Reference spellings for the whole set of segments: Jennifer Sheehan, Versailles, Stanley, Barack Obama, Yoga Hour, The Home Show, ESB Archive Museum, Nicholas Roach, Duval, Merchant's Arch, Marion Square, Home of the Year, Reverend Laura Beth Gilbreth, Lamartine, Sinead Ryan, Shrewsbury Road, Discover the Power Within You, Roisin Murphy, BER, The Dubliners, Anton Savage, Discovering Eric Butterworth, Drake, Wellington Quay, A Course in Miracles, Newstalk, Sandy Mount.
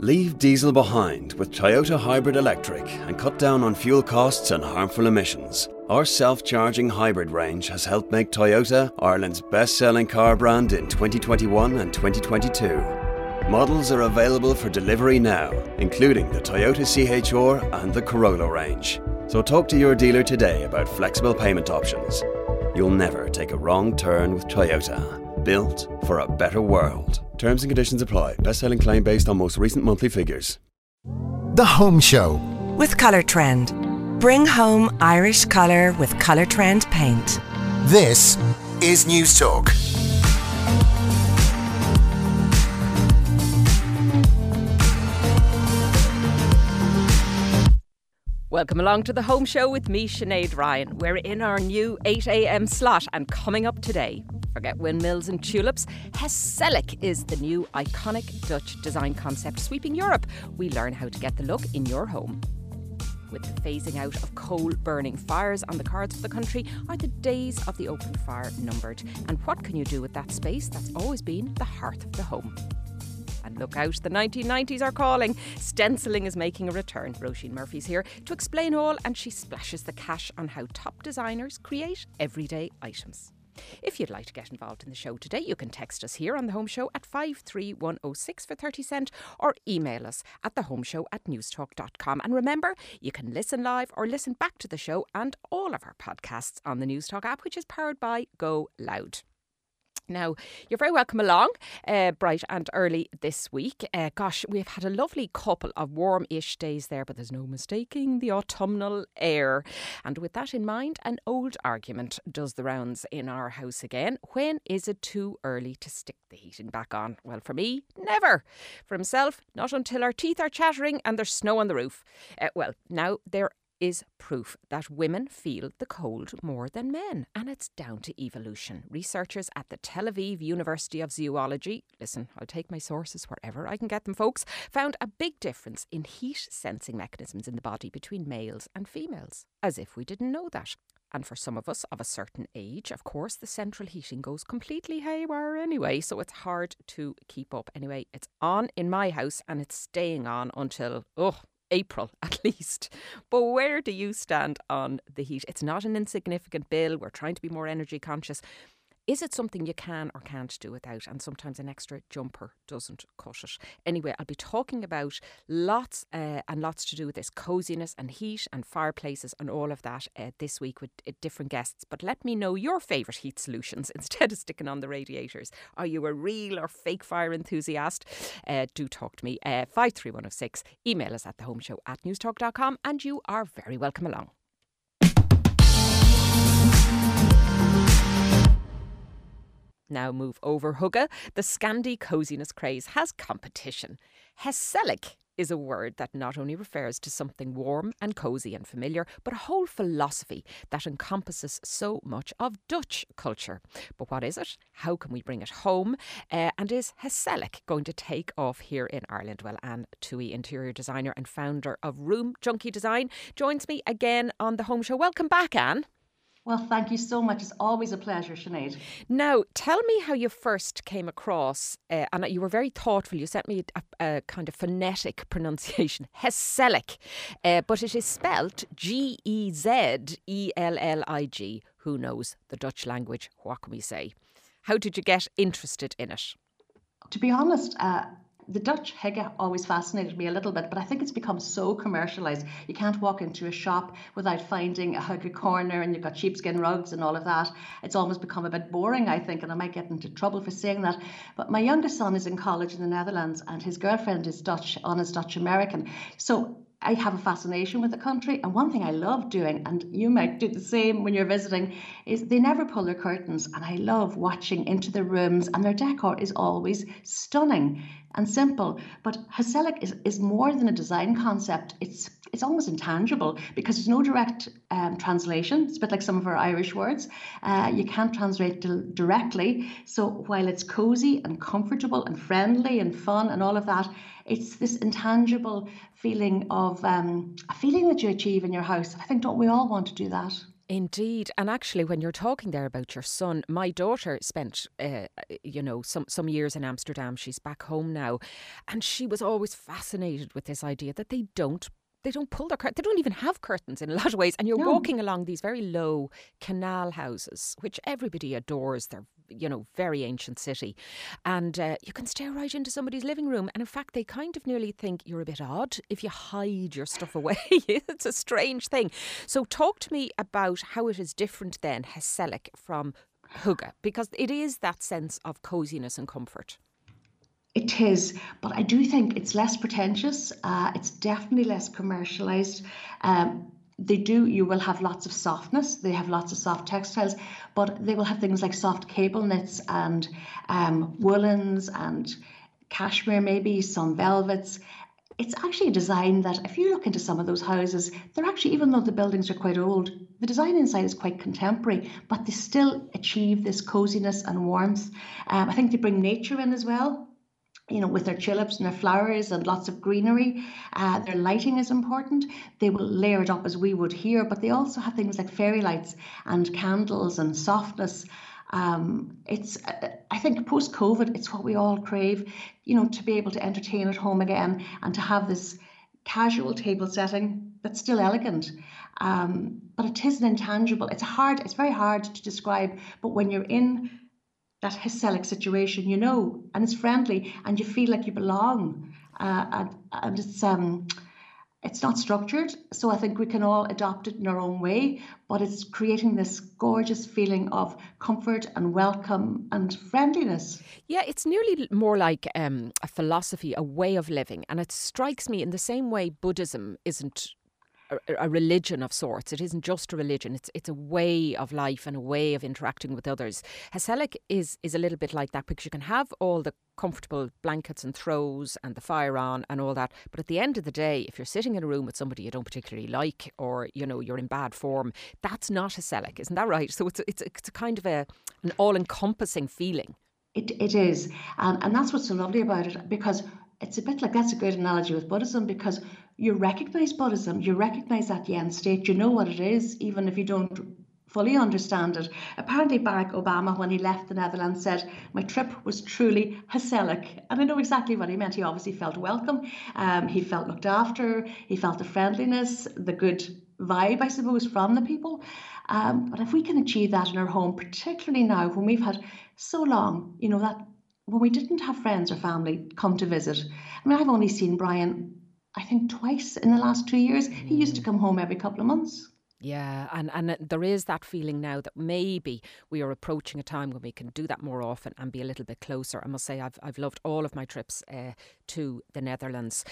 Leave diesel behind with Toyota Hybrid Electric and cut down on fuel costs and harmful emissions. Our self-charging hybrid range has helped make Toyota Ireland's best-selling car brand in 2021 and 2022. Models are available for delivery now, including the Toyota CHR and the Corolla range. So talk to your dealer today about flexible payment options. You'll never take a wrong turn with Toyota. Built for a better world. Terms and conditions apply. Best-selling claim based on most recent monthly figures. The Home Show. With Colour Trend. Bring home Irish colour with Colour Trend paint. This is Newstalk. Welcome along to The Home Show with me, Sinead Ryan. We're in our new 8am slot, and coming up today, forget windmills and tulips, Gezellig is the new iconic Dutch design concept sweeping Europe. We learn how to get the look in your home. With the phasing out of coal-burning fires on the cards of the country, are the days of the open fire numbered? And what can you do with that space that's always been the hearth of the home? And look out, the 1990s are calling. Stenciling is making a return. Roisin Murphy's here to explain all, and she splashes the cash on how top designers create everyday items. If you'd like to get involved in the show today, you can text us here on The Home Show at 53106 for 30 cents, or email us at thehomeshow@newstalk.com. And remember, you can listen live or listen back to the show and all of our podcasts on the Newstalk app, which is powered by Go Loud. Now, you're very welcome along bright and early this week. Gosh, we've had a lovely couple of warm-ish days there, but there's no mistaking the autumnal air. And with that in mind, an old argument does the rounds in our house again. When is it too early to stick the heating back on? Well, for me, never. For himself, not until our teeth are chattering and there's snow on the roof. Well, now there is proof that women feel the cold more than men, and it's down to evolution. Researchers at the Tel Aviv University of Zoology, listen, I'll take my sources wherever I can get them, folks, found a big difference in heat sensing mechanisms in the body between males and females, as if we didn't know that. And for some of us of a certain age, of course, the central heating goes completely haywire anyway, so it's hard to keep up. Anyway, it's on in my house, and it's staying on until, April at least. But where do you stand on the heat? It's not an insignificant bill. We're trying to be more energy conscious. Is it something you can or can't do without? And sometimes an extra jumper doesn't cut it. Anyway, I'll be talking about lots to do with this coziness and heat and fireplaces and all of that this week with different guests. But let me know your favourite heat solutions instead of sticking on the radiators. Are you a real or fake fire enthusiast? Do talk to me. 53106. Email us at thehomeshow@newstalk.com, and you are very welcome along. Now move over, hugger. The Scandi coziness craze has competition. Gezellig is a word that not only refers to something warm and cosy and familiar, but a whole philosophy that encompasses so much of Dutch culture. But what is it? How can we bring it home? And is Gezellig going to take off here in Ireland? Well, Anne Tuohy, interior designer and founder of Room Junkie Design, joins me again on The Home Show. Welcome back, Anne. Well, thank you so much. It's always a pleasure, Sinead. Now, tell me how you first came across, and you were very thoughtful. You sent me a kind of phonetic pronunciation, Gezellig, but it is spelt Gezellig. Who knows the Dutch language? What can we say? How did you get interested in it? To be honest, the Dutch hygge always fascinated me a little bit, but I think it's become so commercialised. You can't walk into a shop without finding a hygge corner, and you've got sheepskin rugs and all of that. It's almost become a bit boring, I think, and I might get into trouble for saying that. But my youngest son is in college in the Netherlands, and his girlfriend is Dutch, honest Dutch-American. So I have a fascination with the country, and one thing I love doing, and you might do the same when you're visiting, is they never pull their curtains, and I love watching into the rooms, and their decor is always stunning and simple. But Gezellig is more than a design concept. It's almost intangible because there's no direct translation. It's a bit like some of our Irish words. You can't translate directly. So while it's cozy and comfortable and friendly and fun and all of that, it's this intangible feeling of a feeling that you achieve in your house. I think, don't we all want to do that? Indeed. And actually, when you're talking there about your son, my daughter spent, some years in Amsterdam. She's back home now. And she was always fascinated with this idea that they don't pull their curtains. They don't even have curtains in a lot of ways. And you're walking along these very low canal houses, which everybody adores. They're, very ancient city. And you can stare right into somebody's living room. And in fact, they kind of nearly think you're a bit odd if you hide your stuff away. It's a strange thing. So talk to me about how it is different then, Gezellig, from hygge, because it is that sense of coziness and comfort. It is, but I do think it's less pretentious. It's definitely less commercialised. You will have lots of softness. They have lots of soft textiles, but they will have things like soft cable knits and woolens and cashmere, maybe some velvets. It's actually a design that if you look into some of those houses, they're actually, even though the buildings are quite old, the design inside is quite contemporary, but they still achieve this coziness and warmth. I think they bring nature in as well. With their tulips and their flowers and lots of greenery. Their lighting is important. They will layer it up as we would here, but they also have things like fairy lights and candles and softness. I think post-COVID, it's what we all crave, to be able to entertain at home again and to have this casual table setting that's still elegant. But it is an intangible. It's very hard to describe, but when you're in that Gezellig situation, and it's friendly and you feel like you belong, and it's not structured. So I think we can all adopt it in our own way, but it's creating this gorgeous feeling of comfort and welcome and friendliness. Yeah, it's nearly more like a philosophy, a way of living. And it strikes me in the same way Buddhism isn't a religion of sorts. It isn't just a religion. It's a way of life and a way of interacting with others. Gezellig is a little bit like that, because you can have all the comfortable blankets and throws and the fire on and all that, but at the end of the day, if you're sitting in a room with somebody you don't particularly like, or you're in bad form, that's not Gezellig, isn't that right? So it's a kind of an all encompassing feeling. It is, and that's what's so lovely about it, because it's a bit like, that's a great analogy with Buddhism, because you recognise Buddhism, you recognise that Yen state, you know what it is, even if you don't fully understand it. Apparently Barack Obama, when he left the Netherlands, said, "My trip was truly Gezellig." And I know exactly what he meant. He obviously felt welcome, he felt looked after, he felt the friendliness, the good vibe, I suppose, from the people. But if we can achieve that in our home, particularly now when we've had so long, that when we didn't have friends or family come to visit. I mean, I've only seen Brian, I think, twice in the last 2 years. He used to come home every couple of months. Yeah, and there is that feeling now that maybe we are approaching a time when we can do that more often and be a little bit closer. I must say I've loved all of my trips to the Netherlands.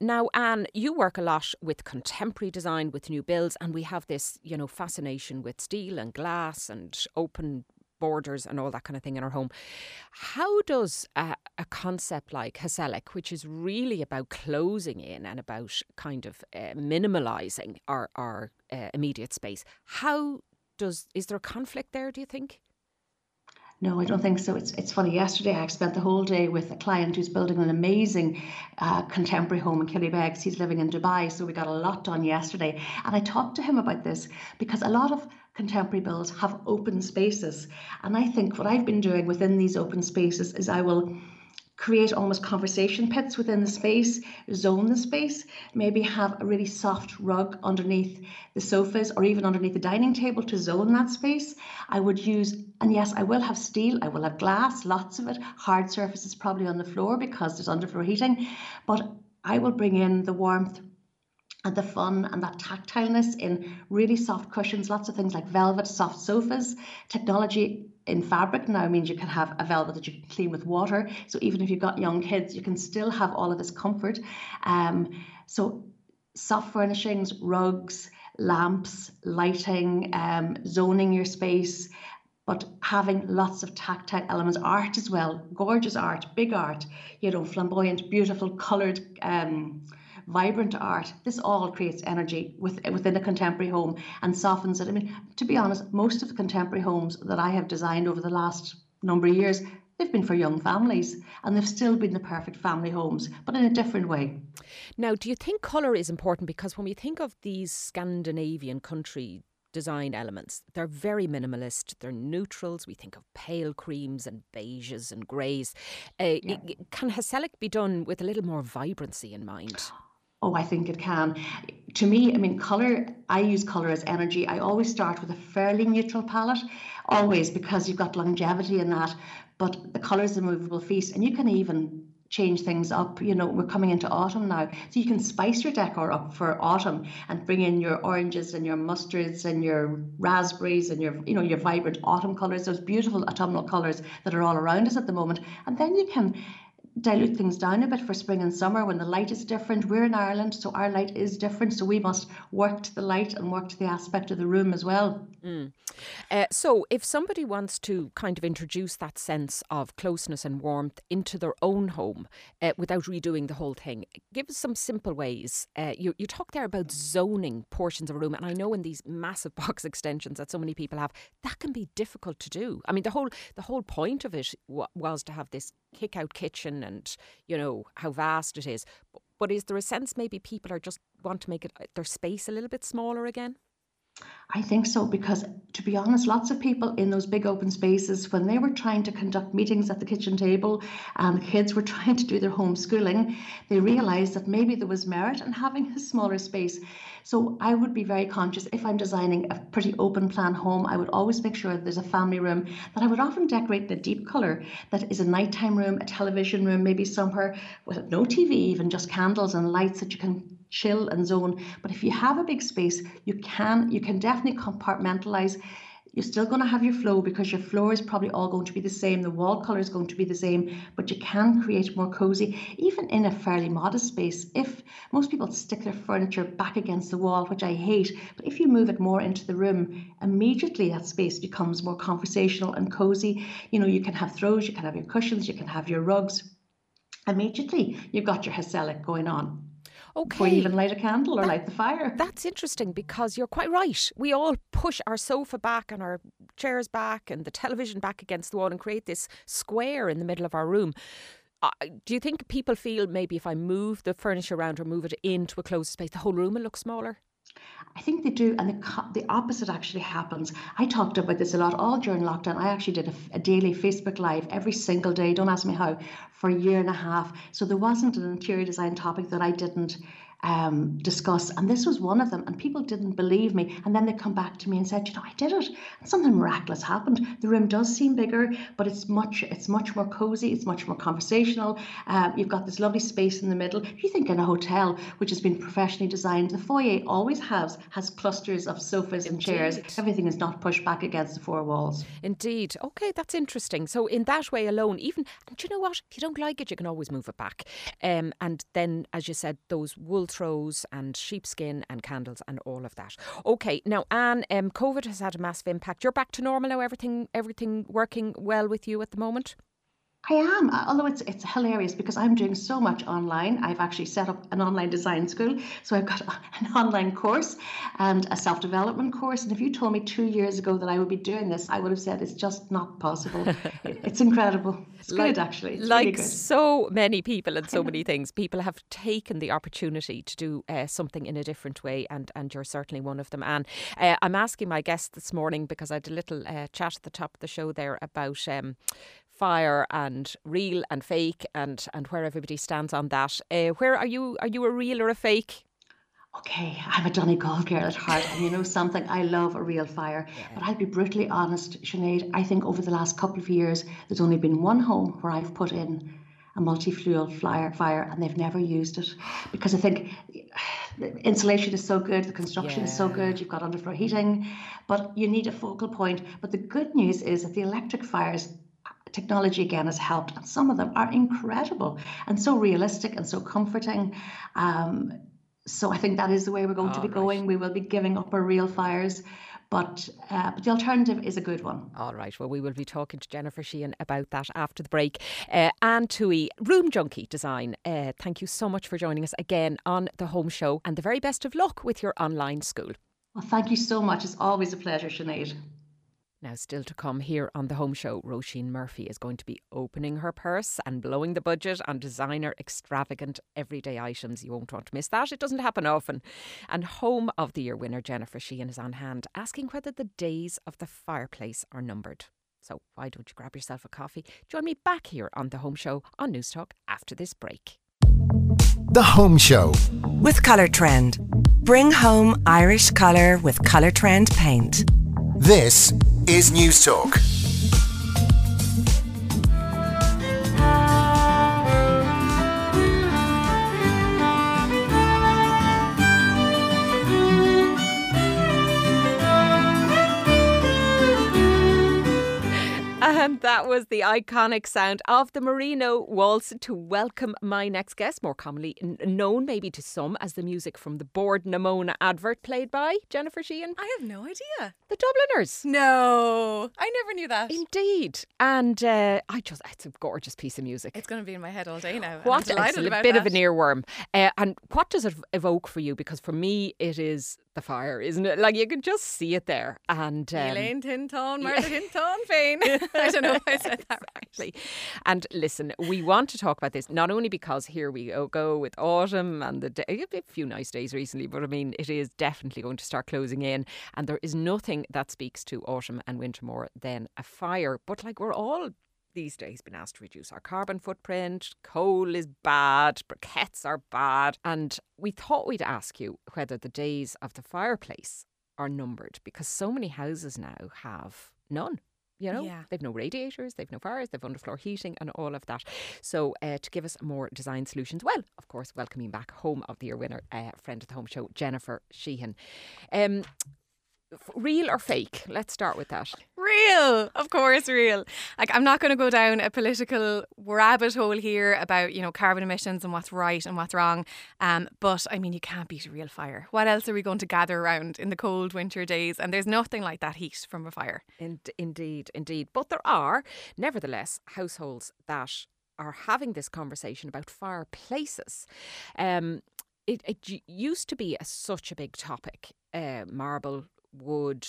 Now, Anne, you work a lot with contemporary design, with new builds, and we have this, fascination with steel and glass and open borders and all that kind of thing in our home. How does a concept like Gezellig, which is really about closing in and about kind of minimalising our immediate space, is there a conflict there, do you think? No, I don't think so. It's funny. Yesterday, I spent the whole day with a client who's building an amazing contemporary home in Killybegs. He's living in Dubai, so we got a lot done yesterday. And I talked to him about this, because a lot of contemporary builds have open spaces. And I think what I've been doing within these open spaces is I will create almost conversation pits within the space, zone the space, maybe have a really soft rug underneath the sofas or even underneath the dining table to zone that space. I would use, and yes, I will have steel, I will have glass, lots of it, hard surfaces probably on the floor because there's underfloor heating, but I will bring in the warmth and the fun and that tactileness in really soft cushions, lots of things like velvet, soft sofas, technology in fabric now means you can have a velvet that you can clean with water. So even if you've got young kids, you can still have all of this comfort. So soft furnishings, rugs, lamps, lighting, zoning your space, but having lots of tactile elements, art as well, gorgeous art, big art, flamboyant, beautiful, coloured, vibrant art. This all creates energy within a contemporary home and softens it. I mean, to be honest, most of the contemporary homes that I have designed over the last number of years, they've been for young families, and they've still been the perfect family homes, but in a different way. Now, do you think colour is important? Because when we think of these Scandinavian country design elements. They're very minimalist. They're neutrals. We think of pale creams and beiges and greys. Can Gezellig be done with a little more vibrancy in mind? Oh, I think it can. To me, I mean, colour, I use colour as energy. I always start with a fairly neutral palette, always, because you've got longevity in that. But the colour is a movable feast, and you can even change things up. You know, we're coming into autumn now, so you can spice your decor up for autumn and bring in your oranges and your mustards and your raspberries and your, you know, your vibrant autumn colours, those beautiful autumnal colours that are all around us at the moment. And then you can dilute things down a bit for spring and summer when the light is different. We're in Ireland, so our light is different, so we must work to the light and work to the aspect of the room as well. So if somebody wants to kind of introduce that sense of closeness and warmth into their own home without redoing the whole thing, give us some simple ways. You talk there about zoning portions of a room, and I know in these massive box extensions that so many people have, that can be difficult to do. I mean, the whole point of it was to have this kick-out kitchen and, you know, how vast it is. But is there a sense maybe people are just want to make it their space a little bit smaller again? I think so, because to be honest, lots of people in those big open spaces, when they were trying to conduct meetings at the kitchen table and the kids were trying to do their homeschooling, they realised that maybe there was merit in having a smaller space. So I would be very conscious, if I'm designing a pretty open plan home, I would always make sure that there's a family room that I would often decorate in a deep colour that is a nighttime room, a television room, maybe somewhere with no TV even, just candles and lights that you can chill and zone. But if you have a big space, you can definitely compartmentalize. You're still going to have your flow, because your floor is probably all going to be the same, the wall color is going to be the same, but you can create more cozy even in a fairly modest space. If most people stick their furniture back against the wall, which I hate, but if you move it more into the room, immediately that space becomes more conversational and cozy. You know, you can have throws, you can have your cushions, you can have your rugs. Immediately you've got your Gezellig going on. Okay. Before you even light a candle or light the fire. That's interesting, because you're quite right. We all push our sofa back and our chairs back and the television back against the wall and create this square in the middle of our room. Do you think people feel maybe if I move the furniture around or move it into a closed space, the whole room will look smaller? I think they do, and the opposite actually happens. I talked about this a lot all during lockdown. I actually did a daily Facebook Live every single day, don't ask me how, for a year and a half. So there wasn't an interior design topic that I didn't discuss, and this was one of them. And people didn't believe me, and then they come back to me and said, you know, I did it, and something miraculous happened. The room does seem bigger, but it's much more cozy, it's much more conversational. You've got this lovely space in the middle. If you think in a hotel which has been professionally designed, the foyer always has clusters of sofas and chairs. Everything is not pushed back against the four walls. Indeed. Okay, that's interesting. So in that way alone, even, and do you know what, if you don't like it, you can always move it back. And then, as you said, those wool throws and sheepskin and candles and all of that. Okay, now Anne, COVID has had a massive impact. You're back to normal now. Everything working well with you at the moment? I am, although it's hilarious because I'm doing so much online. I've actually set up an online design school, so I've got an online course and a self-development course. And if you told me 2 years ago that I would be doing this, I would have said it's just not possible. It's incredible. It's good, actually. It's like really good. So many people and so many things, people have taken the opportunity to do something in a different way, and you're certainly one of them, Anne. I'm asking my guests this morning, because I had a little chat at the top of the show there about fire and real and fake and where everybody stands on that. Where are you? Are you a real or a fake? Okay, I'm a Donegal girl at heart, and you know something, I love a real fire. Yeah. But I'll be brutally honest, Sinead, I think over the last couple of years, there's only been one home where I've put in a multi-fuel fire and they've never used it, because I think the insulation is so good, the construction is so good, you've got underfloor heating, but you need a focal point. But the good news is that the electric fires, technology again has helped, and some of them are incredible and so realistic and so comforting. So I think that is the way we're going to be going. We will be giving up our real fires. But the alternative is a good one. All right. Well, we will be talking to Jennifer Sheehan about that after the break. Anne Tuohy, Room Junkie Design. Thank you so much for joining us again on The Home Show, and the very best of luck with your online school. Well, thank you so much. It's always a pleasure, Sinead. Now, still to come here on The Home Show, Roisin Murphy is going to be opening her purse and blowing the budget on designer, extravagant, everyday items. You won't want to miss that. It doesn't happen often. And Home of the Year winner Jennifer Sheehan is on hand, asking whether the days of the fireplace are numbered. So why don't you grab yourself a coffee? Join me back here on The Home Show on Newstalk after this break. The Home Show with Colour Trend. Bring home Irish colour with Colour Trend paint. This is News Talk. And that was the iconic sound of the Merino Waltz to welcome my next guest, more commonly known maybe to some as the music from the Bord na Móna advert, played by Jennifer Sheehan. I have no idea. The Dubliners. No, I never knew that. Indeed. And it's a gorgeous piece of music. It's going to be in my head all day now. What a bit of an earworm. And what does it evoke for you? Because for me, it is the fire, isn't it? Like, you can just see it there. And Elaine Tinton, Martha Tinton, Fane. I don't know if I said that exactly. Right. And listen, we want to talk about this not only because here we go with autumn and the a few nice days recently, but I mean, it is definitely going to start closing in, and there is nothing that speaks to autumn and winter more than a fire. But like, we're all these days been asked to reduce our carbon footprint. Coal is bad, briquettes are bad. And we thought we'd ask you whether the days of the fireplace are numbered, because so many houses now have none. You know, yeah. They've no radiators, they've no fires, they've underfloor heating and all of that. So to give us more design solutions, well, of course, welcoming back Home of the Year winner, friend of the Home Show, Jennifer Sheehan. Real or fake? Let's start with that. Real, of course, real. Like, I'm not going to go down a political rabbit hole here about, you know, carbon emissions and what's right and what's wrong. But I mean, you can't beat a real fire. What else are we going to gather around in the cold winter days? And there's nothing like that heat from a fire. Indeed. But there are, nevertheless, households that are having this conversation about fireplaces. It used to be such a big topic. Marble, wood,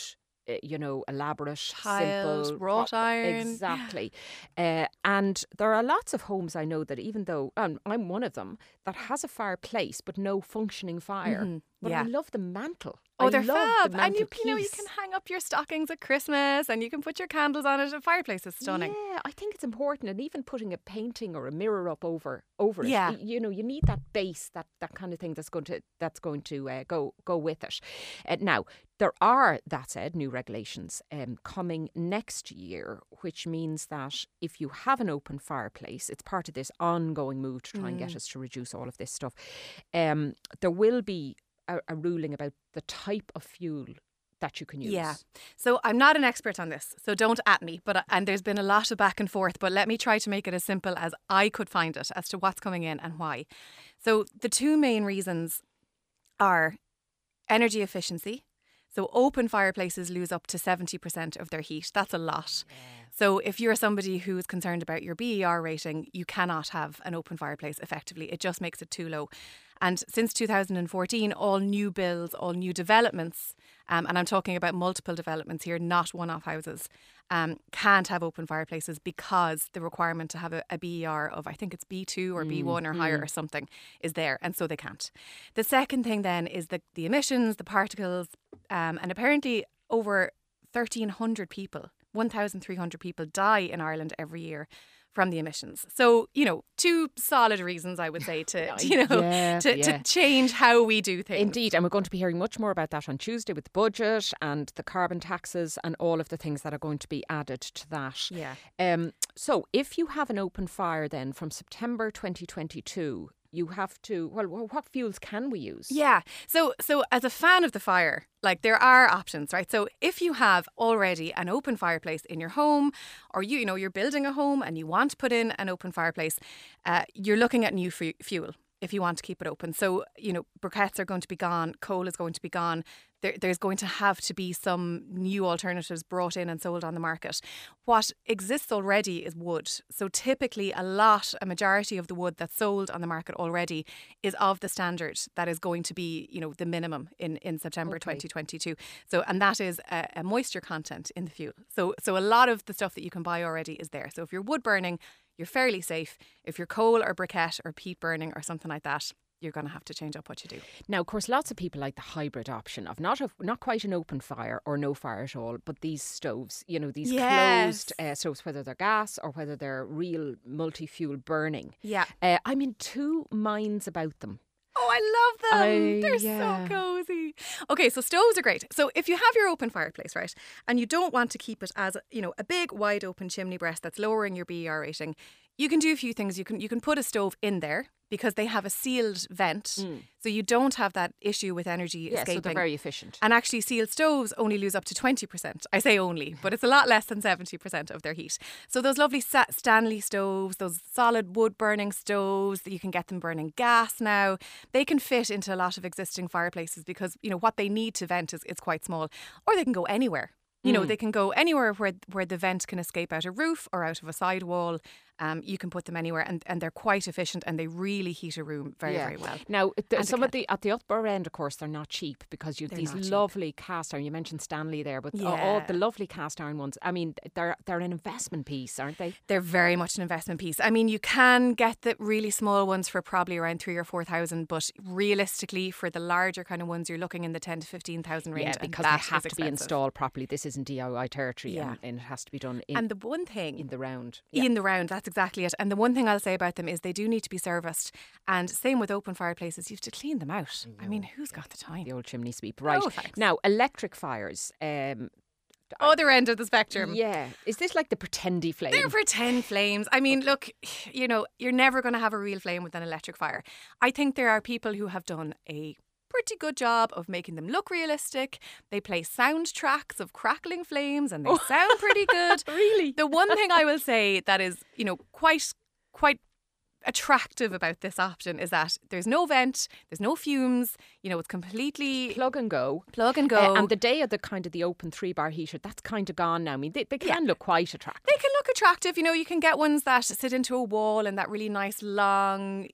elaborate, tiles, simple, wrought iron. Exactly. Yeah. And there are lots of homes, I know, that even though I'm one of them, that has a fireplace but no functioning fire. Mm-hmm. But yeah. I love the mantle. Oh, they're fab. And you can hang up your stockings at Christmas and you can put your candles on it. A fireplace is stunning. Yeah, I think it's important. And even putting a painting or a mirror up over yeah. it. You know, you need that base, that kind of thing that's going to go with it. Now, there are, that said, new regulations coming next year, which means that if you have an open fireplace, it's part of this ongoing move to try and get us to reduce all of this stuff. There will be a ruling about the type of fuel that you can use. Yeah. So I'm not an expert on this, so don't at me. And there's been a lot of back and forth, but let me try to make it as simple as I could find it as to what's coming in and why. So the two main reasons are energy efficiency. So open fireplaces lose up to 70% of their heat. That's a lot. Yeah. So if you're somebody who is concerned about your BER rating, you cannot have an open fireplace effectively. It just makes it too low. And since 2014, all new builds, all new developments, and I'm talking about multiple developments here, not one-off houses, can't have open fireplaces because the requirement to have a BER of, I think it's B2 or B1 or higher or something is there. And so they can't. The second thing then is the emissions, the particles, and apparently over 1,300 people die in Ireland every year from the emissions. So, you know, two solid reasons, I would say, to change how we do things. Indeed, and we're going to be hearing much more about that on Tuesday with the budget and the carbon taxes and all of the things that are going to be added to that. Yeah. So if you have an open fire then from September 2022, you have to, what fuels can we use? Yeah. So as a fan of the fire, like, there are options, right? So if you have already an open fireplace in your home, or you're building a home and you want to put in an open fireplace, you're looking at new fuel if you want to keep it open. So, briquettes are going to be gone, coal is going to be gone, there's going to have to be some new alternatives brought in and sold on the market. What exists already is wood. So typically a majority of the wood that's sold on the market already is of the standard that is going to be, the minimum in September 2022. So, and that is a moisture content in the fuel. So a lot of the stuff that you can buy already is there. So if you're wood burning, you're fairly safe. If you're coal or briquette or peat burning or something like that, you're going to have to change up what you do. Now, of course, lots of people like the hybrid option of not quite an open fire or no fire at all, but these stoves, these closed stoves, whether they're gas or whether they're real multi-fuel burning. Yeah. I'm in two minds about them. Oh, I love them. They're so cozy. Okay, so stoves are great. So if you have your open fireplace, right, and you don't want to keep it as, a big wide open chimney breast that's lowering your BER rating, you can do a few things. You can put a stove in there, because they have a sealed vent, so you don't have that issue with energy escaping. So they're very efficient. And actually, sealed stoves only lose up to 20%. I say only, but it's a lot less than 70% of their heat. So those lovely Stanley stoves, those solid wood-burning stoves, that you can get them burning gas now, they can fit into a lot of existing fireplaces because, what they need to vent is quite small. Or they can go anywhere. They can go anywhere where the vent can escape out a roof or out of a sidewall. You can put them anywhere and they're quite efficient and they really heat a room very well. Now, at the upper end, of course, they're not cheap because you have these lovely cast iron. You mentioned Stanley there, but all the lovely cast iron ones. I mean, they're an investment piece, aren't they? They're very much an investment piece. I mean, you can get the really small ones for probably around 3,000 or 4,000, but realistically, for the larger kind of ones, you're looking in the 10,000 to 15,000 range. Yeah, because they have to be installed properly. This isn't DIY territory, and it has to be done. In the round. That's exactly it. And the one thing I'll say about them is they do need to be serviced. And same with open fireplaces, you have to clean them out. I mean, who's got the time? The old chimney sweep. Right. Oh, now, electric fires. Other end of the spectrum. Yeah. Is this like the pretendy flame? They're pretend flames. I mean, look, you're never going to have a real flame with an electric fire. I think there are people who have done a pretty good job of making them look realistic. They play soundtracks of crackling flames and they sound pretty good. Really? The one thing I will say that is, quite attractive about this option is that there's no vent, there's no fumes, it's completely plug and go, and the day of the kind of the open 3-bar heater, that's kind of gone now. I mean, they can look quite attractive. They can look attractive. You can get ones that sit into a wall and that really nice long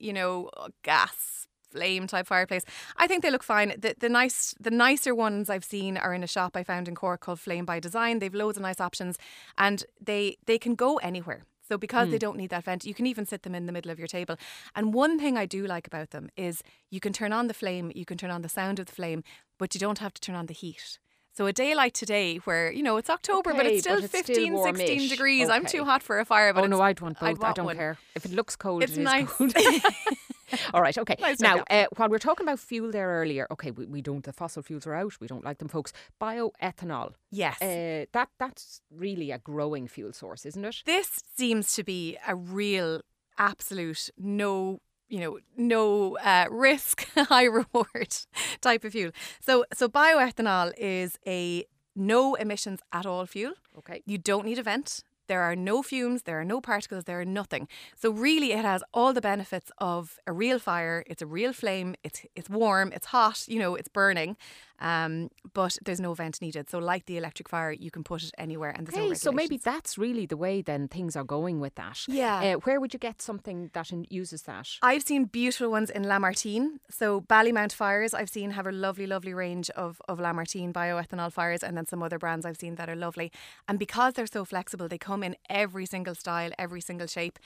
gas flame type fireplace. I think they look fine. The nicer ones I've seen are in a shop I found in Cork called Flame by Design. They've loads of nice options and they can go anywhere. So because they don't need that vent, you can even sit them in the middle of your table. And one thing I do like about them is you can turn on the flame, you can turn on the sound of the flame, but you don't have to turn on the heat. So a day like today where, it's October, but it's still 15, 16 degrees. Okay. I'm too hot for a fire. But I'd want both. I don't care. If it looks cold, it's nice. Cold. All right, okay. Nice. Now, while we're talking about fuel there earlier, okay, we don't, the fossil fuels are out. We don't like them, folks. Bioethanol. Yes. That's really a growing fuel source, isn't it? This seems to be a real absolute no risk, high reward type of fuel. So bioethanol is a no emissions at all fuel. Okay. You don't need a vent. There are no fumes, there are no particles, there are nothing. So really it has all the benefits of a real fire. It's a real flame, it's warm, it's hot, it's burning. But there's no vent needed. So like the electric fire, you can put it anywhere and there's no regulations. So maybe that's really the way then things are going with that. Yeah. Where would you get something that uses that? I've seen beautiful ones in Lamartine. So Ballymount fires I've seen have a lovely, lovely range of Lamartine bioethanol fires, and then some other brands I've seen that are lovely. And because they're so flexible, they come in every single style, every single shape.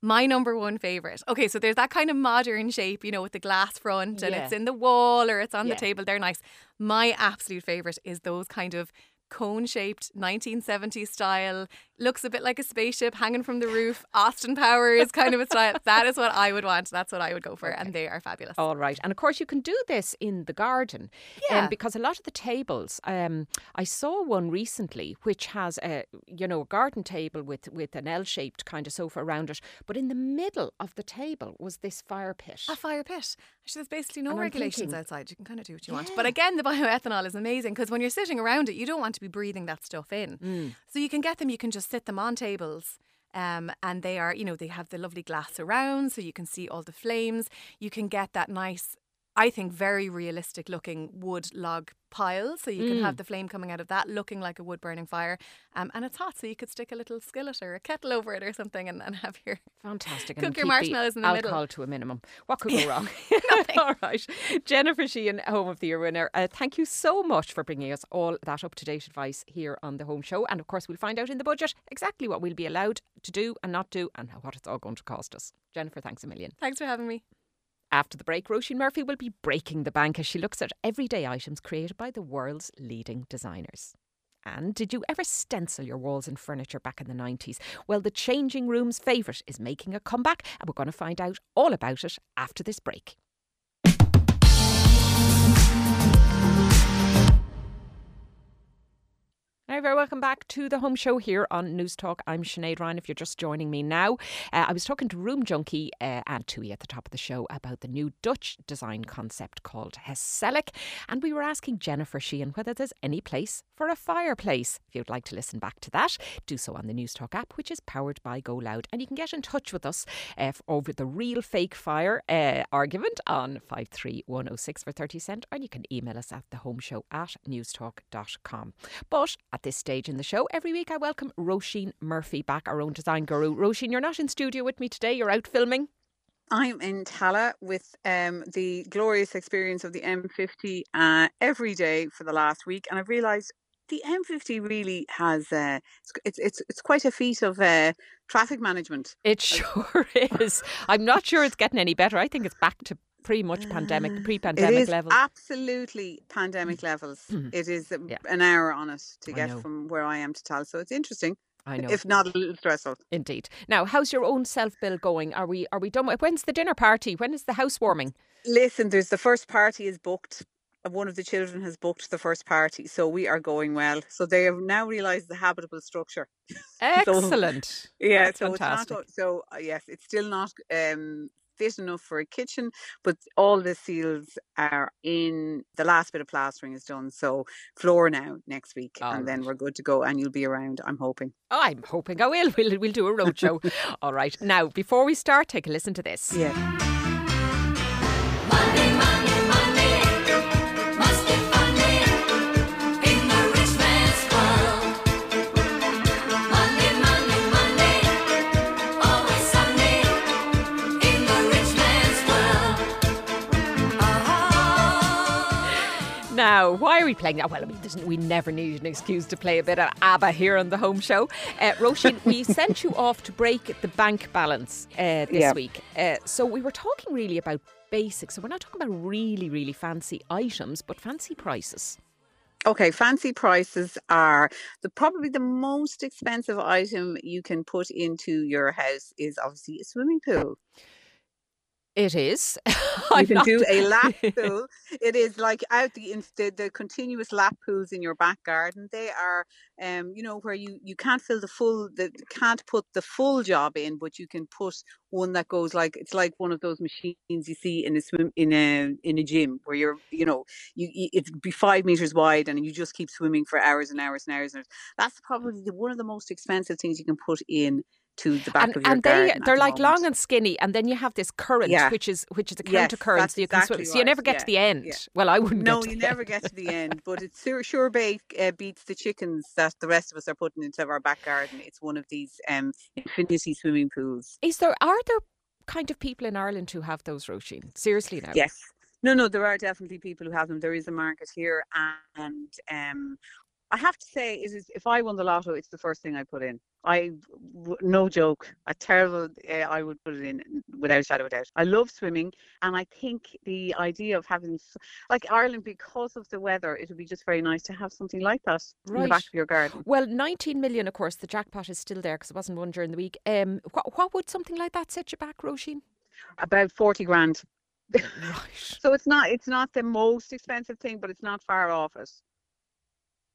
My number one favourite. Okay, so there's that kind of modern shape, with the glass front and it's in the wall or it's on the table. They're nice. My absolute favourite is those kind of cone-shaped 1970s style, looks a bit like a spaceship hanging from the roof, Austin Powers kind of a style. That is what I would want. That's what I would go for. Okay. And they are fabulous. All right. And of course you can do this in the garden because a lot of the tables, I saw one recently which has a garden table with an L-shaped kind of sofa around it, but in the middle of the table was this fire pit. A fire pit. Actually, there's basically no regulations outside. You can kind of do what you want. But again, the bioethanol is amazing because when you're sitting around it, you don't want to be breathing that stuff in. So you can get them, you can just sit them on tables and they are, they have the lovely glass around so you can see all the flames. You can get that nice I think, very realistic looking wood log pile. So you can have the flame coming out of that looking like a wood burning fire. And it's hot, so you could stick a little skillet or a kettle over it or something and have your fantastic cook your marshmallows in the middle. Alcohol to a minimum. What could go wrong? Nothing. All right. Jennifer Sheehan, Home of the Year winner. Thank you so much for bringing us all that up-to-date advice here on The Home Show. And of course, we'll find out in the budget exactly what we'll be allowed to do and not do and what it's all going to cost us. Jennifer, thanks a million. Thanks for having me. After the break, Roisin Murphy will be breaking the bank as she looks at everyday items created by the world's leading designers. And did you ever stencil your walls and furniture back in the 90s? Well, the changing room's favourite is making a comeback, and we're going to find out all about it after this break. Hi, very welcome back to The Home Show here on Newstalk. I'm Sinead Ryan, if you're just joining me now. I was talking to room junkie Anne Tuohy at the top of the show about the new Dutch design concept called Gezellig. And we were asking Jennifer Sheehan whether there's any place for a fireplace. If you'd like to listen back to that, do so on the Newstalk app, which is powered by Go Loud. And you can get in touch with us over the real fake fire argument on 53106 for 30 cents. And you can email us at thehomeshow@newstalk.com. But at this stage in the show, every week I welcome Roisin Murphy back, our own design guru. Roisin, you're not in studio with me today, you're out filming. I'm in Tala with the glorious experience of the M50 every day for the last week, and I've realised the M50 really has it's quite a feat of traffic management. It sure is. I'm not sure it's getting any better. I think it's back to pretty much pre-pandemic levels. Absolutely pandemic levels. It is an hour on it to get from where I am to Tala. So it's interesting. I know. If not a little stressful. Indeed. Now, how's your own self-bill going? Are we done? When's the dinner party? When is the housewarming? Listen, there's the first party is booked. One of the children has booked the first party, so we are going well. So they have now realised the habitable structure. Excellent. So, yeah, that's fantastic. It's still not fit enough for a kitchen, but all the seals are in. The last bit of plastering is done, so floor now next week, then we're good to go. And you'll be around, I'm hoping. Oh, I'm hoping I will. We'll do a roadshow. All right. Now, before we start, take a listen to this. Yeah. Now, why are we playing that? Well, I mean, we never needed an excuse to play a bit of ABBA here on The Home Show. Roisin, we sent you off to break the bank balance this week. So we were talking really about basics. So we're not talking about really, really fancy items, but fancy prices. Okay, fancy prices are probably the most expensive item you can put into your house is obviously a swimming pool. It is. You can do a lap pool. It is like out the continuous lap pools in your back garden. They are, where you can't fill can't put the full job in, but you can put one that goes like it's like one of those machines you see in a gym where it's be 5 meters wide and you just keep swimming for hours and hours and hours and hours. That's probably one of the most expensive things you can put in to the back of your garden. And they're like long and skinny, and then you have this current, which is a counter current, so you can swim. So you never get to the end. Yeah. Well, I wouldn't. No, you never get to the end. But it sure beats the chickens that the rest of us are putting into our back garden. It's one of these infinity swimming pools. Are there kind of people in Ireland who have those, Roisin? Seriously now? Yes. No, there are definitely people who have them. There is a market here, and I have to say, if I won the lotto, it's the first thing I put in. No joke, I would put it in without a shadow of a doubt. I love swimming, and I think the idea of having, like Ireland, because of the weather, it would be just very nice to have something like that in the back of your garden. Well, 19 million, of course, the jackpot is still there because it wasn't won during the week. What would something like that set you back, Roisin? About 40 grand. Right. So it's not the most expensive thing, but it's not far off it.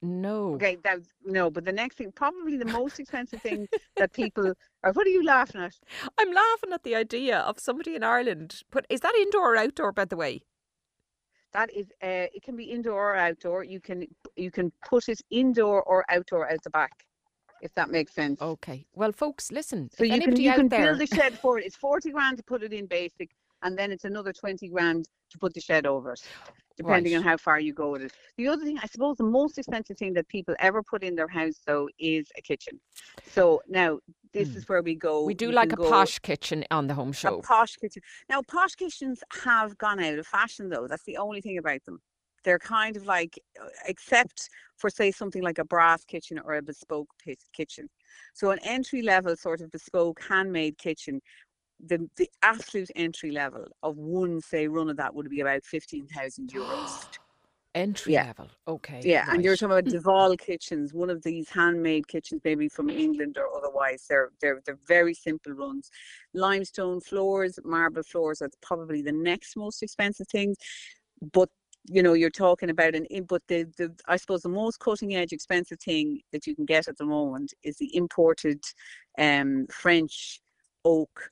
No. Okay, but the next thing, probably the most expensive thing that people are, what are you laughing at? I'm laughing at the idea of somebody in Ireland. But is that indoor or outdoor, by the way? That is, it can be indoor or outdoor. You can put it indoor or outdoor out the back, if that makes sense. Okay. Well, folks, listen. So you can build a shed for it. It's 40 grand to put it in basic. and then it's another 20 grand to put the shed over it, depending on how far you go with it. The other thing, I suppose the most expensive thing that people ever put in their house, though, is a kitchen. So now this is where we go. We do like a posh kitchen on the Home Show. A posh kitchen. Now, posh kitchens have gone out of fashion, though. That's the only thing about them. They're kind of like, except for, say, something like a brass kitchen or a bespoke kitchen. So an entry-level sort of bespoke handmade kitchen, the absolute entry level of one, say, run of that would be about 15,000 euros. Entry level, okay. Yeah, right. And you're talking about Duval kitchens, one of these handmade kitchens, maybe from England or otherwise. They're very simple runs. Limestone floors, marble floors, that's probably the next most expensive thing. But, you know, you're talking about an input. I suppose the most cutting edge expensive thing that you can get at the moment is the imported French oak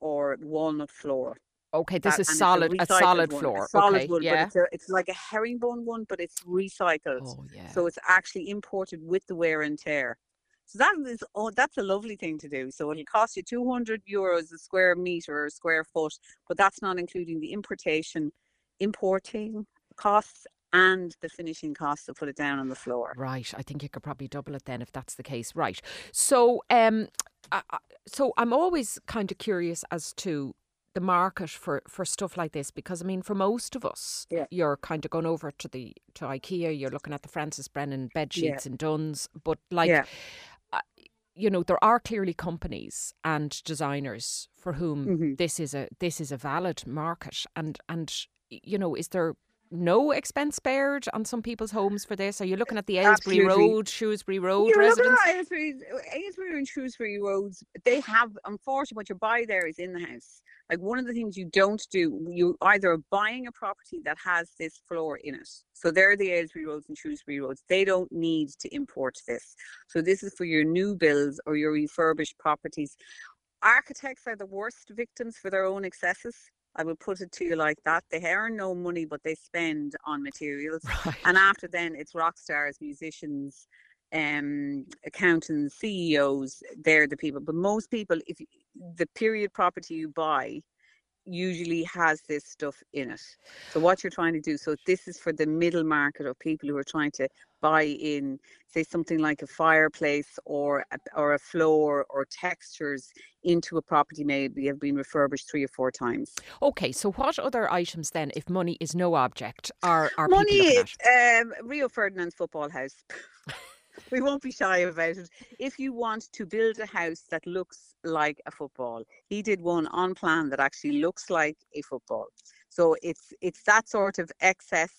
or walnut floor. Okay, this is solid, a solid floor. A solid wood, yeah. But it's like a herringbone one, but it's recycled. Oh, yeah. So it's actually imported with the wear and tear. So that is, that's a lovely thing to do. So it'll cost you 200 euros a square meter or a square foot, but that's not including the importing costs and the finishing costs to put it down on the floor. Right, I think you could probably double it then if that's the case. Right, so so I'm always kind of curious as to the market for stuff like this, because I mean, for most of us, you're kind of going over to IKEA, you're looking at the Francis Brennan bedsheets and Duns, but like, you know, there are clearly companies and designers for whom this is a valid market, and you know, is there no expense spared on some people's homes for this? Are you looking at the Shrewsbury Road residents? Aylesbury and Shrewsbury Roads, they have, unfortunately, what you buy there is in the house. Like, one of the things you don't do, you either are buying a property that has this floor in it. So they're the Aylesbury Roads and Shrewsbury Roads. They don't need to import this. So this is for your new builds or your refurbished properties. Architects are the worst victims for their own excesses. I will put it to you like that. They earn no money, but they spend on materials. Right. And after then, it's rock stars, musicians, accountants, CEOs. They're the people. But most people, if the period property you buy usually has this stuff in it. So what you're trying to do, so this is for the middle market of people who are trying to buy in, say, something like a fireplace or a floor or textures into a property maybe have been refurbished 3 or 4 times. Okay, so what other items then, if money is no object, are money people looking at? Rio Ferdinand's football house. We won't be shy about it. If you want to build a house that looks like a football, he did one on plan that actually looks like a football. So it's that sort of excess.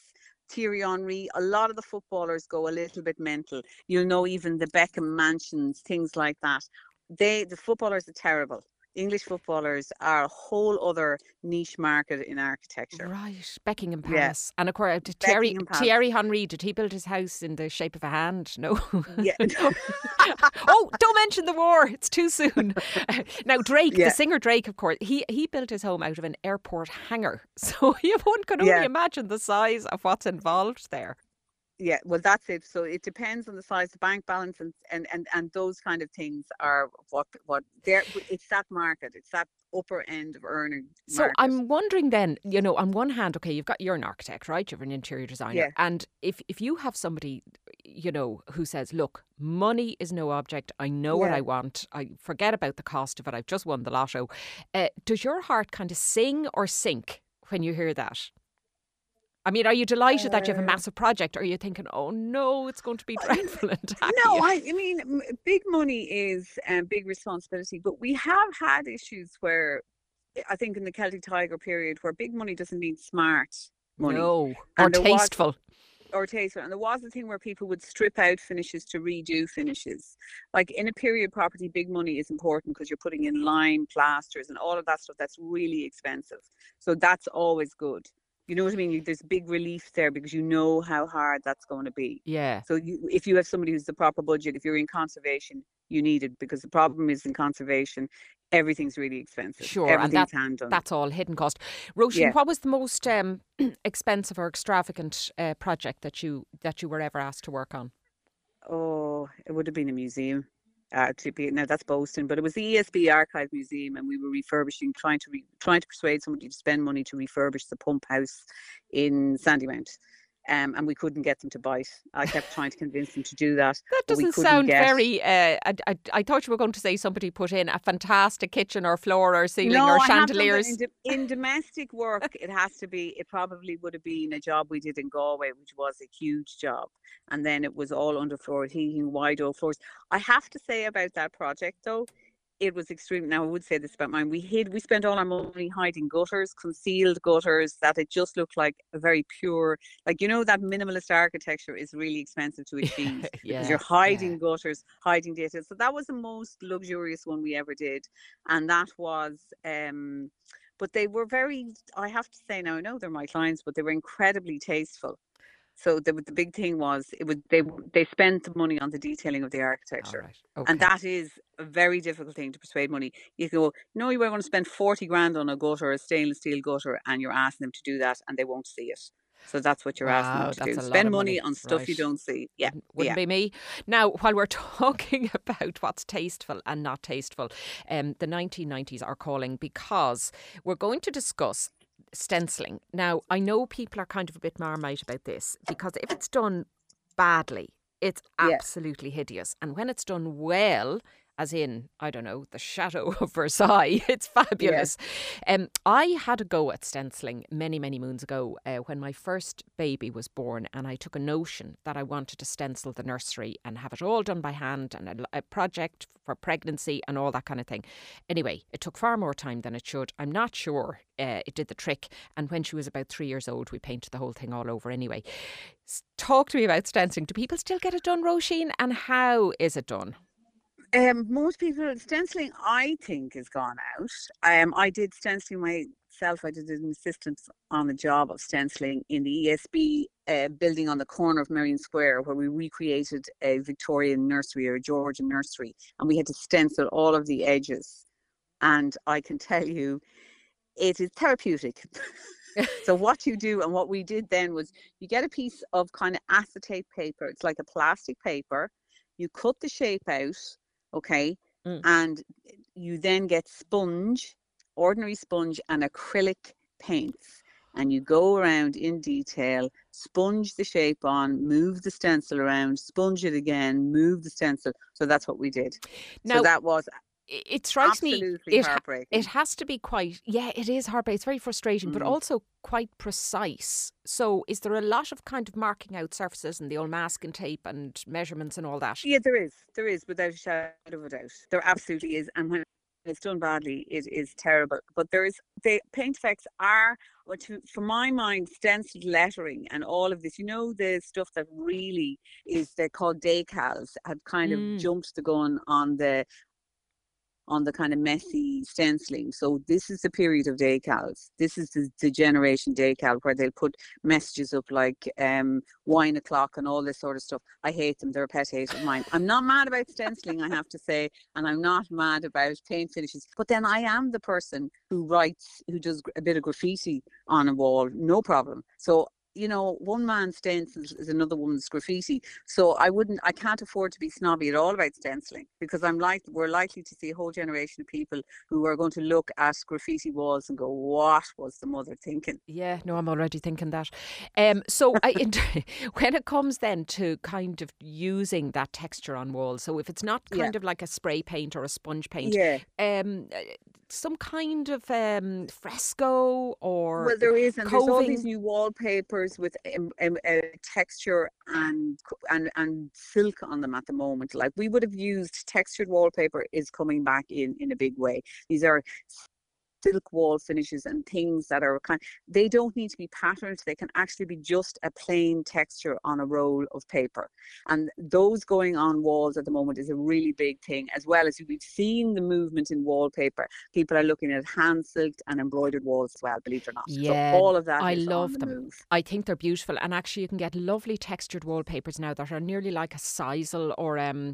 Thierry Henry, a lot of the footballers go a little bit mental. You'll know even the Beckham mansions, things like that. The footballers are terrible. English footballers are a whole other niche market in architecture. Right, Beckingham Palace. Yeah. And of course, Thierry Henry, did he build his house in the shape of a hand? No. Yeah. No. Oh, don't mention the war. It's too soon. Now, Drake, the singer Drake, of course, he built his home out of an airport hangar. So one can only imagine the size of what's involved there. Yeah, well, that's it. So it depends on the size, the bank balance, and those kind of things are what there. It's that market. It's that upper end of earning. So market. I'm wondering then, you know, on one hand, okay, you're an architect, right? You're an interior designer, and if you have somebody, you know, who says, "Look, money is no object. I know what I want. I forget about the cost of it. I've just won the lotto." Does your heart kind of sing or sink when you hear that? I mean, are you delighted that you have a massive project, or are you thinking, oh no, it's going to be dreadful? No, I mean, big money is a big responsibility, but we have had issues where, I think in the Celtic Tiger period, where big money doesn't mean smart money. No, or tasteful. And there was a thing where people would strip out finishes to redo finishes. Like in a period property, big money is important because you're putting in lime, plasters and all of that stuff that's really expensive. So that's always good. You know what I mean? There's big relief there because you know how hard that's going to be. Yeah. So if you have somebody who's the proper budget, if you're in conservation, you need it, because the problem is in conservation, everything's really expensive. Sure. Everything's hand done. That's all hidden cost. Roisin, what was the most expensive or extravagant project that you were ever asked to work on? Oh, it would have been a museum. No, that's Boston, but it was the ESB Archive Museum, and we were refurbishing, trying to persuade somebody to spend money to refurbish the pump house in Sandy Mount. And we couldn't get them to bite. I kept trying to convince them to do that. That doesn't sound very... I thought you were going to say somebody put in a fantastic kitchen or floor or ceiling or chandeliers. In domestic work, it has to be... It probably would have been a job we did in Galway, which was a huge job. And then it was all underfloor heating, wide-o floors. I have to say about that project, though, it was extreme. Now, I would say this about mine. We spent all our money hiding gutters, concealed gutters, that it just looked like a very pure, like, you know, that minimalist architecture is really expensive to achieve. Because you're hiding gutters, hiding data. So that was the most luxurious one we ever did. And that was, but they were very, I have to say now, I know they're my clients, but they were incredibly tasteful. So the big thing was they spent the money on the detailing of the architecture. All right. Okay. And that is a very difficult thing to persuade money. You can go, no, you were going to spend 40 grand on a gutter, a stainless steel gutter, and you're asking them to do that and they won't see it. So that's what you're asking them to do. Spend money on stuff you don't see. Yeah. Wouldn't be me. Now, while we're talking about what's tasteful and not tasteful, the 1990s are calling, because we're going to discuss stenciling. Now, I know people are kind of a bit marmite about this, because if it's done badly, it's absolutely hideous. And when it's done well, as in, I don't know, the Chateau of Versailles, it's fabulous. Yeah. I had a go at stenciling many, many moons ago when my first baby was born, and I took a notion that I wanted to stencil the nursery and have it all done by hand, and a project for pregnancy and all that kind of thing. Anyway, it took far more time than it should. I'm not sure it did the trick. And when she was about 3 years old, we painted the whole thing all over anyway. Talk to me about stenciling. Do people still get it done, Roisin? And how is it done? Most people, stenciling, I think, is gone out. I did stenciling myself. I did an assistance on the job of stenciling in the ESB building on the corner of Marion Square, where we recreated a Victorian nursery or a Georgian nursery, and we had to stencil all of the edges. And I can tell you, it is therapeutic. So what you do and what we did then was you get a piece of kind of acetate paper. It's like a plastic paper. You cut the shape out. Okay, and you then get sponge, ordinary sponge and acrylic paints, and you go around in detail, sponge the shape on, move the stencil around, sponge it again, move the stencil. So that's what we did. Now, so that was... It strikes me, it has to be quite, it is heartbreaking. It's very frustrating, but also quite precise. So is there a lot of kind of marking out surfaces and the old masking tape and measurements and all that? Yeah, there is, without a shadow of a doubt. There absolutely is. And when it's done badly, it is terrible. But there is, the paint effects are, for my mind, stenciled lettering and all of this. You know, the stuff that really is, they're called decals, have kind of jumped the gun on the kind of messy stenciling. So this is the period of decals. This is the generation decal where they'll put messages up like wine o'clock and all this sort of stuff. I hate them. They're a pet hate of mine. I'm not mad about stenciling, I have to say, and I'm not mad about paint finishes. But then I am the person who does a bit of graffiti on a wall, no problem. So, you know, one man's stencils is another woman's graffiti. So I can't afford to be snobby at all about stenciling, because we're likely to see a whole generation of people who are going to look at graffiti walls and go, what was the mother thinking? Yeah, no, I'm already thinking that. So when it comes then to kind of using that texture on walls, so if it's not kind of like a spray paint or a sponge paint, some kind of fresco or... Well, there is, and there's all these new wallpapers with texture and silk on them at the moment. Like, we would have used textured wallpaper is coming back in a big way. These are silk wall finishes and things that are they don't need to be patterned. They can actually be just a plain texture on a roll of paper. And those going on walls at the moment is a really big thing, as well as we've seen the movement in wallpaper. People are looking at hand silked and embroidered walls as well, believe it or not. Yeah, so all of that I love them. Move. I think they're beautiful, and actually you can get lovely textured wallpapers now that are nearly like a sisal or a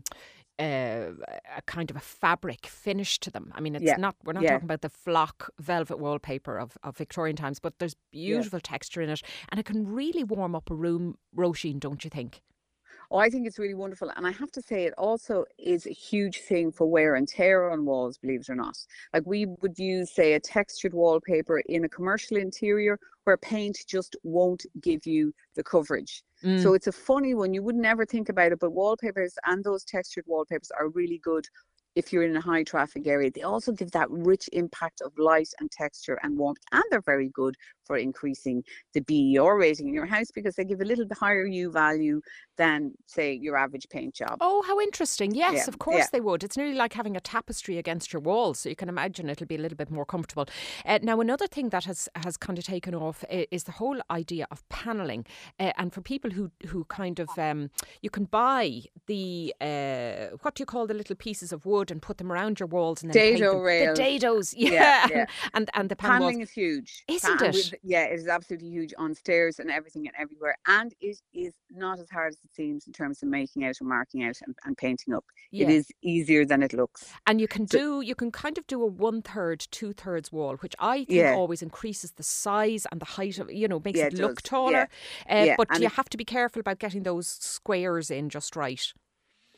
kind of a fabric finish to them. I mean, it's not. We're not talking about the flock velvet wallpaper of Victorian times, but there's beautiful texture in it, and it can really warm up a room, Roisin, don't you think? I think it's really wonderful. And I have to say, it also is a huge thing for wear and tear on walls, believe it or not. Like, we would use, say, a textured wallpaper in a commercial interior where paint just won't give you the coverage. Mm. So it's a funny one. You would never think about it, but wallpapers, and those textured wallpapers, are really good if you're in a high traffic area. They also give that rich impact of light and texture and warmth, and they're very good for increasing the BER rating in your house because they give a little bit higher U value than, say, your average paint job. Oh, how interesting. Yes, yeah, of course they would. It's nearly like having a tapestry against your wall, so you can imagine it'll be a little bit more comfortable. Now, another thing that has kind of taken off is the whole idea of panelling. And for people who kind of, you can buy the, what do you call the little pieces of wood, and put them around your walls, and then dado rails. The dados, and the panelling is huge, isn't it? Yeah, it is absolutely huge on stairs and everything and everywhere, and it is not as hard as it seems in terms of making out and marking out and painting up. Yeah. It is easier than it looks, and you can kind of do a 1/3, 2/3 wall, which I think always increases the size and the height of, you know, makes it look taller. But you have to be careful about getting those squares in just right.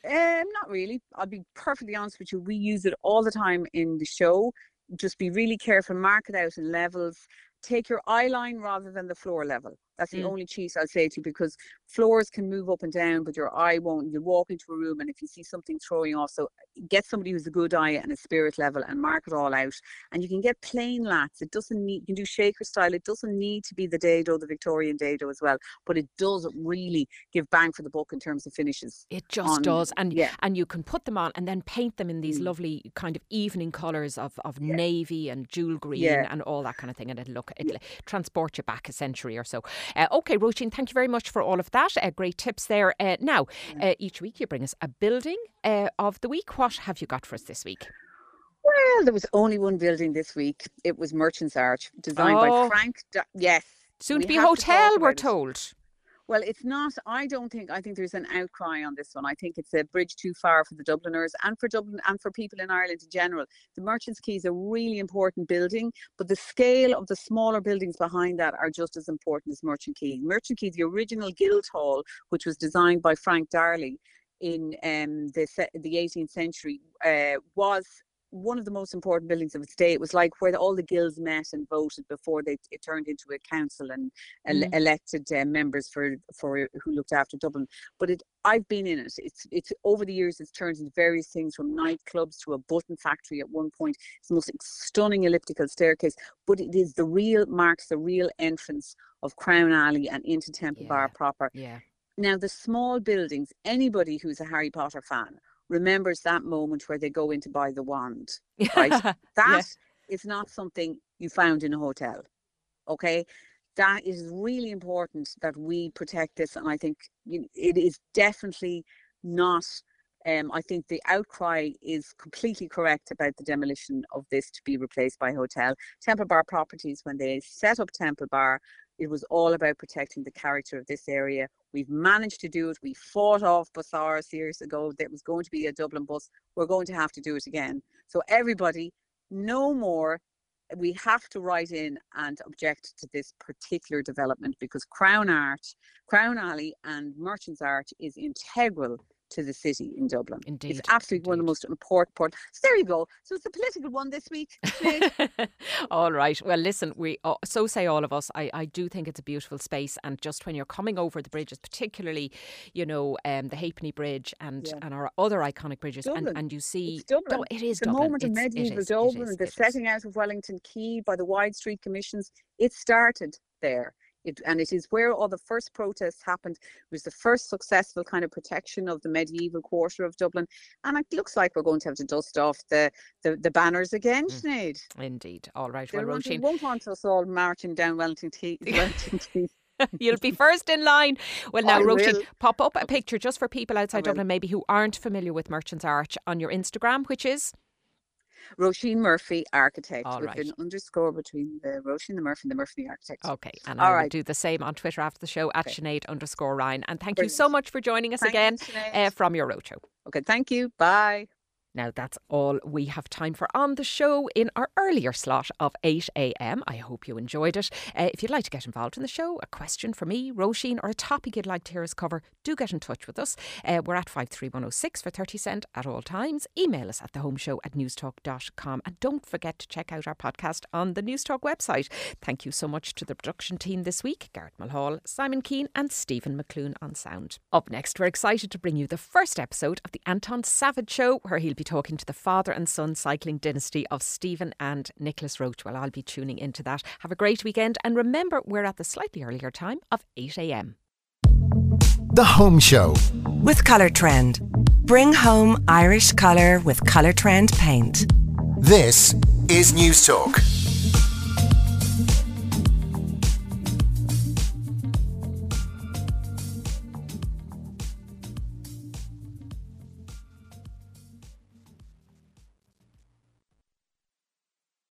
Not really. I'll be perfectly honest with you. We use it all the time in the show. Just be really careful. Mark it out in levels. Take your eye line rather than the floor level. That's the only cheat I'll say to you, because floors can move up and down, but your eye won't. You walk into a room and if you see something throwing off, so get somebody who's a good eye and a spirit level and mark it all out. And you can get plain lats. It doesn't need, you can do shaker style. It doesn't need to be the dado, the Victorian dado as well, but it does really give bang for the buck in terms of finishes. It just does. And and you can put them on and then paint them in these lovely kind of evening colours of navy and jewel green and all that kind of thing. And it'll transport you back a century or so. OK, Roisin, thank you very much for all of that. Great tips there. Now, each week you bring us a building of the week. What have you got for us this week? Well, there was only one building this week. It was Merchant's Arch, designed by Frank. Yes. Soon to be hotel, we're told. Well, it's not, I think there's an outcry on this one. I think it's a bridge too far for the Dubliners and for Dublin and for people in Ireland in general. The Merchant's Quay is a really important building, but the scale of the smaller buildings behind that are just as important as Merchant Quay. Merchant Quay, the original Guildhall, which was designed by Frank Darley in the 18th century, was one of the most important buildings of its day. It was like where all the guilds met and voted before it turned into a council and elected members for who looked after Dublin. But I've been in it. It's over the years, it's turned into various things, from nightclubs to a button factory at one point. It's the most stunning elliptical staircase, but it is marks the real entrance of Crown Alley and into Temple Bar proper. Yeah. Now, the small buildings, anybody who's a Harry Potter fan remembers that moment where they go in to buy the wand, right? That is not something you found in a hotel, okay? That is really important that we protect this, and I think it is definitely not... I think the outcry is completely correct about the demolition of this to be replaced by hotel. Temple Bar Properties, when they set up Temple Bar, it was all about protecting the character of this area. We've managed to do it. We fought off Bussaras years ago. There was going to be a Dublin bus. We're going to have to do it again. So everybody, no more. We have to write in and object to this particular development, because Crown Alley and Merchant's Arch is integral to the city in Dublin. Indeed. It's absolutely one of the most important parts. So there you go. So it's a political one this week. All right. Well, listen, so say all of us. I do think it's a beautiful space, and just when you're coming over the bridges, particularly, you know, the Ha'penny Bridge and our other iconic bridges, and you see... It's Dublin. No, it is the Dublin. Moment of medieval Dublin, the setting out of Wellington Quay by the Wide Street Commissions, it started there. And it is where all the first protests happened. It was the first successful kind of protection of the medieval quarter of Dublin. And it looks like we're going to have to dust off the banners again, Sinead. Indeed. All right. Well, Roisin, won't want us all marching down Wellington Quay. You'll be first in line. Well, now, Roisin, pop up a picture just for people outside Dublin maybe who aren't familiar with Merchant's Arch on your Instagram, which is... Roisin Murphy Architect, with an underscore between the Roisin, the Murphy, and the Murphy Architect. Okay, and I will do the same on Twitter after the show at @Sinead_Ryan. And thank you so much for joining us again from your roadshow. Okay, thank you. Bye. Now, that's all we have time for on the show in our earlier slot of 8 a.m. I hope you enjoyed it. If you'd like to get involved in the show, a question for me, Roisin, or a topic you'd like to hear us cover, do get in touch with us. We're at 53106 for 30 cent at all times. Email us at thehomeshow@newstalk.com. And don't forget to check out our podcast on the Newstalk website. Thank you so much to the production team this week, Garrett Mulhall, Simon Keane and Stephen McClune on sound. Up next, we're excited to bring you the first episode of the Anton Savage Show, where he'll be talking to the father and son cycling dynasty of Stephen and Nicholas Roach. Well, I'll be tuning into that. Have a great weekend, and remember, we're at the slightly earlier time of 8 a.m. The Home Show with Colour Trend. Bring home Irish colour with Colour Trend paint. This is Newstalk.